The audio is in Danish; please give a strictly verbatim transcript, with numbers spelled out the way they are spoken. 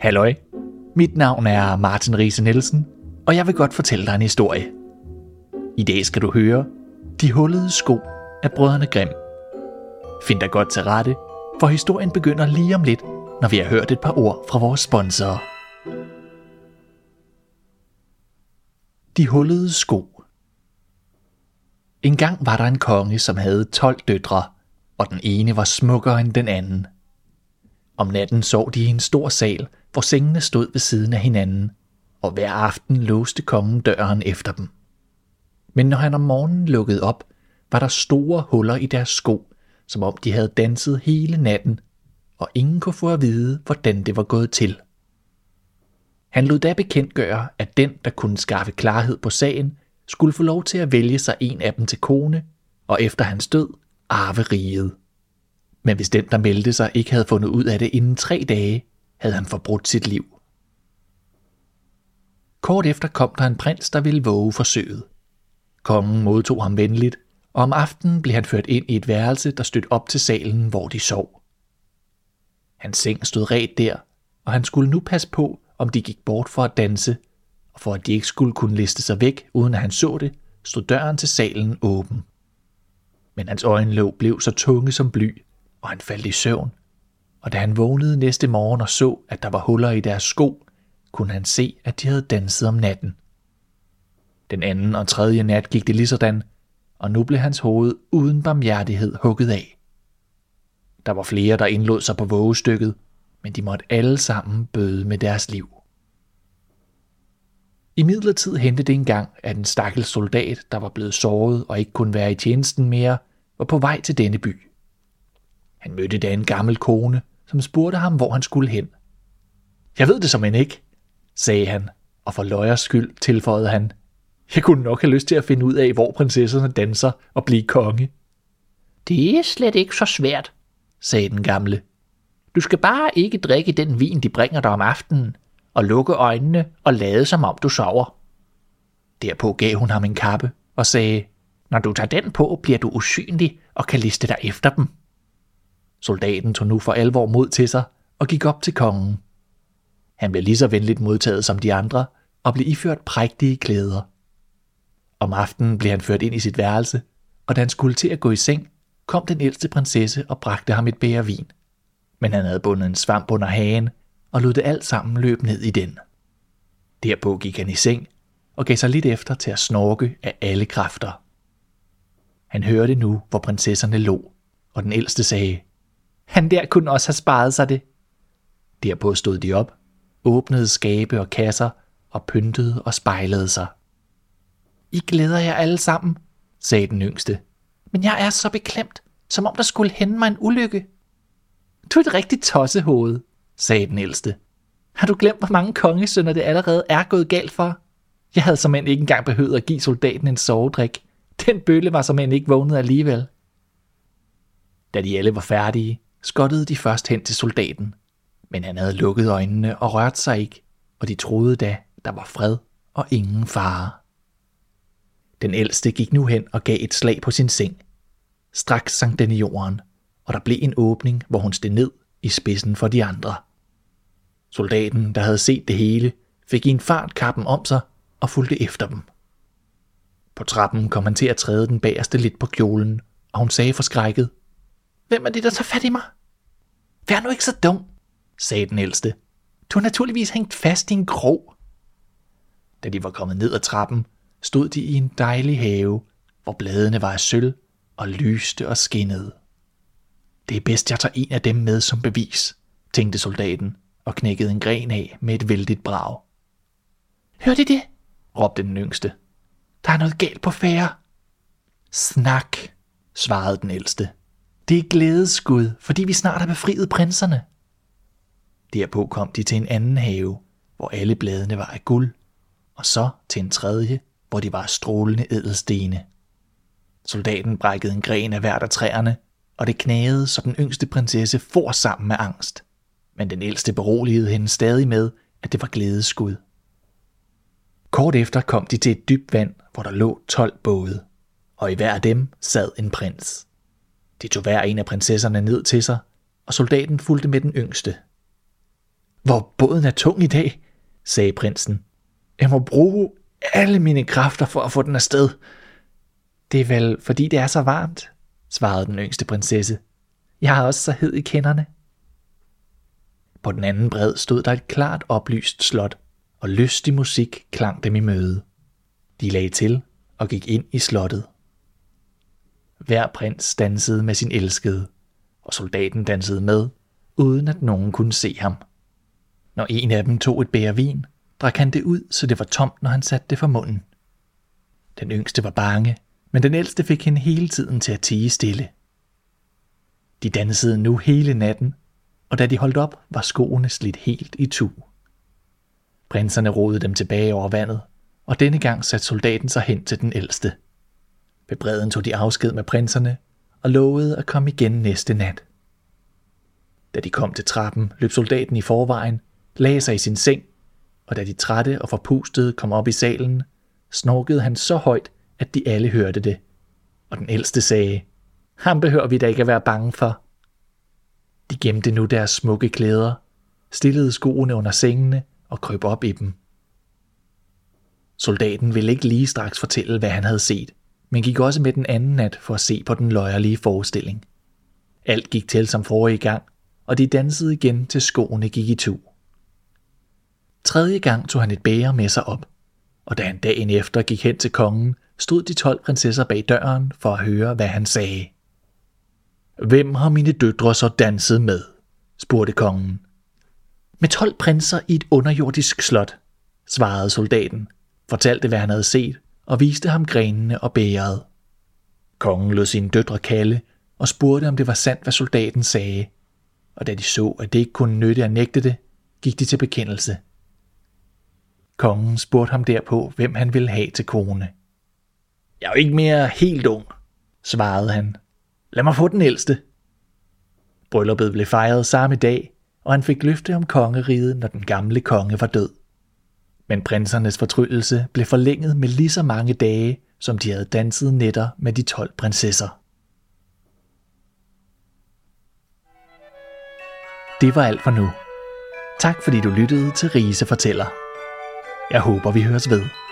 Halløj, mit navn er Martin Riise Nielsen, og jeg vil godt fortælle dig en historie. I dag skal du høre De hullede sko af Brødrene Grimm. Find dig godt til rette, for historien begynder lige om lidt, når vi har hørt et par ord fra vores sponsorer. De hullede sko. Engang var der en konge, som havde tolv døtre, og den ene var smukkere end den anden. Om natten sov de i en stor sal, hvor sengene stod ved siden af hinanden, og hver aften låste kongen døren efter dem. Men når han om morgenen lukkede op, var der store huller i deres sko, som om de havde danset hele natten, og ingen kunne få at vide, hvordan det var gået til. Han lod da bekendtgøre, at den, der kunne skaffe klarhed på sagen, skulle få lov til at vælge sig en af dem til kone, og efter hans død arve riget. Men hvis den, der meldte sig, ikke havde fundet ud af det inden tre dage, havde han forbrudt sit liv. Kort efter kom der en prins, der ville våge forsøget. Kongen modtog ham venligt, og om aftenen blev han ført ind i et værelse, der stødte op til salen, hvor de sov. Hans seng stod ret der, og han skulle nu passe på, om de gik bort for at danse, og for at de ikke skulle kunne liste sig væk, uden at han så det, stod døren til salen åben. Men hans øjenlåg blev så tunge som bly, og han faldt i søvn, og da han vågnede næste morgen og så, at der var huller i deres sko, kunne han se, at de havde danset om natten. Den anden og tredje nat gik det ligesådan, og nu blev hans hoved uden barmhjertighed hugget af. Der var flere, der indlod sig på vågestykket, men de måtte alle sammen bøde med deres liv. I midlertid hentede det engang, at en stakkels soldat, der var blevet såret og ikke kunne være i tjenesten mere, var på vej til denne by. Han mødte da en gammel kone, som spurgte ham, hvor han skulle hen. Jeg ved det som end ikke, sagde han, og for løjers skyld tilføjede han, jeg kunne nok have lyst til at finde ud af, hvor prinsesserne danser og blive konge. Det er slet ikke så svært, sagde den gamle. Du skal bare ikke drikke den vin, de bringer dig om aftenen, og lukke øjnene og lade som om du sover. Derpå gav hun ham en kappe og sagde, når du tager den på, bliver du usynlig og kan liste dig efter dem. Soldaten tog nu for alvor mod til sig og gik op til kongen. Han blev lige så venligt modtaget som de andre og blev iført prægtige klæder. Om aftenen blev han ført ind i sit værelse, og da han skulle til at gå i seng, kom den ældste prinsesse og bragte ham et bæger vin. Men han havde bundet en svamp under hagen og lod det alt sammen løbe ned i den. Derpå gik han i seng og gav sig lidt efter til at snorke af alle kræfter. Han hørte nu, hvor prinsesserne lå, og den ældste sagde, han der kunne også have sparet sig det. Derpå stod de op, åbnede skabe og kasser og pyntede og spejlede sig. I glæder jer alle sammen, sagde den yngste, men jeg er så beklemt, som om der skulle hænde mig en ulykke. Du er et rigtigt tossehoved, sagde den ældste. Har du glemt, hvor mange kongesønner det allerede er gået galt for? Jeg havde som end ikke engang behøvet at give soldaten en sovedrik. Den bølle var som end ikke vågnet alligevel. Da de alle var færdige, skottede de først hen til soldaten. Men han havde lukket øjnene og rørt sig ikke, og de troede da, der var fred og ingen fare. Den ældste gik nu hen og gav et slag på sin seng. Straks sank den i jorden, og der blev en åbning, hvor hun steg ned i spidsen for de andre. Soldaten, der havde set det hele, fik i en fart kappen om sig og fulgte efter dem. På trappen kom han til at træde den bagerste lidt på kjolen, og hun sagde forskrækket, hvem er det, der tager fat i mig? Vær nu ikke så dum, sagde den ældste. Du har naturligvis hængt fast i en krog. Da de var kommet ned ad trappen, stod de i en dejlig have, hvor bladene var af sølv og lyste og skinnede. Det er bedst, jeg tager en af dem med som bevis, tænkte soldaten og knækkede en gren af med et vældigt brag. Hørte I det? Råbte den yngste. Der er noget galt på færre. Snak, svarede den ældste. Det er glædeskud, fordi vi snart har befriet prinserne. Derpå kom de til en anden have, hvor alle bladene var af guld, og så til en tredje, hvor de var strålende ædelstene. Soldaten brækkede en gren af hvert af træerne, og det knagede, så den yngste prinsesse for sammen med angst. Men den ældste beroligede hende stadig med, at det var glædeskud. Kort efter kom de til et dybt vand, hvor der lå tolv både, og i hver af dem sad en prins. De tog hver en af prinsesserne ned til sig, og soldaten fulgte med den yngste. Hvor båden er tung i dag, sagde prinsen. Jeg må bruge alle mine kræfter for at få den afsted. Det er vel, fordi det er så varmt, svarede den yngste prinsesse. Jeg har også så hed i kenderne. På den anden bred stod der et klart oplyst slot, og lystig musik klang dem i møde. De lagde til og gik ind i slottet. Hver prins dansede med sin elskede, og soldaten dansede med, uden at nogen kunne se ham. Når en af dem tog et bæger vin, drak han det ud, så det var tomt, når han satte det for munden. Den yngste var bange, men den ældste fik hende hele tiden til at tie stille. De dansede nu hele natten, og da de holdt op, var skoene slidt helt i tu. Prinserne rodede dem tilbage over vandet, og denne gang satte soldaten sig hen til den ældste. Ved bredden tog de afsked med prinserne og lovede at komme igen næste nat. Da de kom til trappen, løb soldaten i forvejen, lagde sig i sin seng, og da de trætte og forpustede kom op i salen, snorkede han så højt, at de alle hørte det. Og den ældste sagde, ham behøver vi da ikke at være bange for. De gemte nu deres smukke klæder, stillede skoene under sengene og krøb op i dem. Soldaten ville ikke lige straks fortælle, hvad han havde set, men gik også med den anden nat for at se på den løjerlige forestilling. Alt gik til som forrige gang, og de dansede igen, til skoene gik i tu. Tredje gang tog han et bæger med sig op, og da han dagen efter gik hen til kongen, stod de tolv prinsesser bag døren for at høre, hvad han sagde. Hvem har mine døtre så danset med? Spurgte kongen. Med tolv prinser i et underjordisk slot, svarede soldaten, fortalte hvad han havde set og viste ham grenene og bægeret. Kongen lod sine døtre kalde og spurgte, om det var sandt, hvad soldaten sagde, og da de så, at det ikke kunne nytte at nægte det, gik de til bekendelse. Kongen spurgte ham derpå, hvem han ville have til kone. Jeg er jo ikke mere helt ung, svarede han. Lad mig få den ældste. Brylluppet blev fejret samme dag, og han fik løfte om kongeriget, når den gamle konge var død. Men prinsernes fortryllelse blev forlænget med lige så mange dage, som de havde danset nætter med de tolv prinsesser. Det var alt for nu. Tak fordi du lyttede til Riise Fortæller. Jeg håber vi høres ved.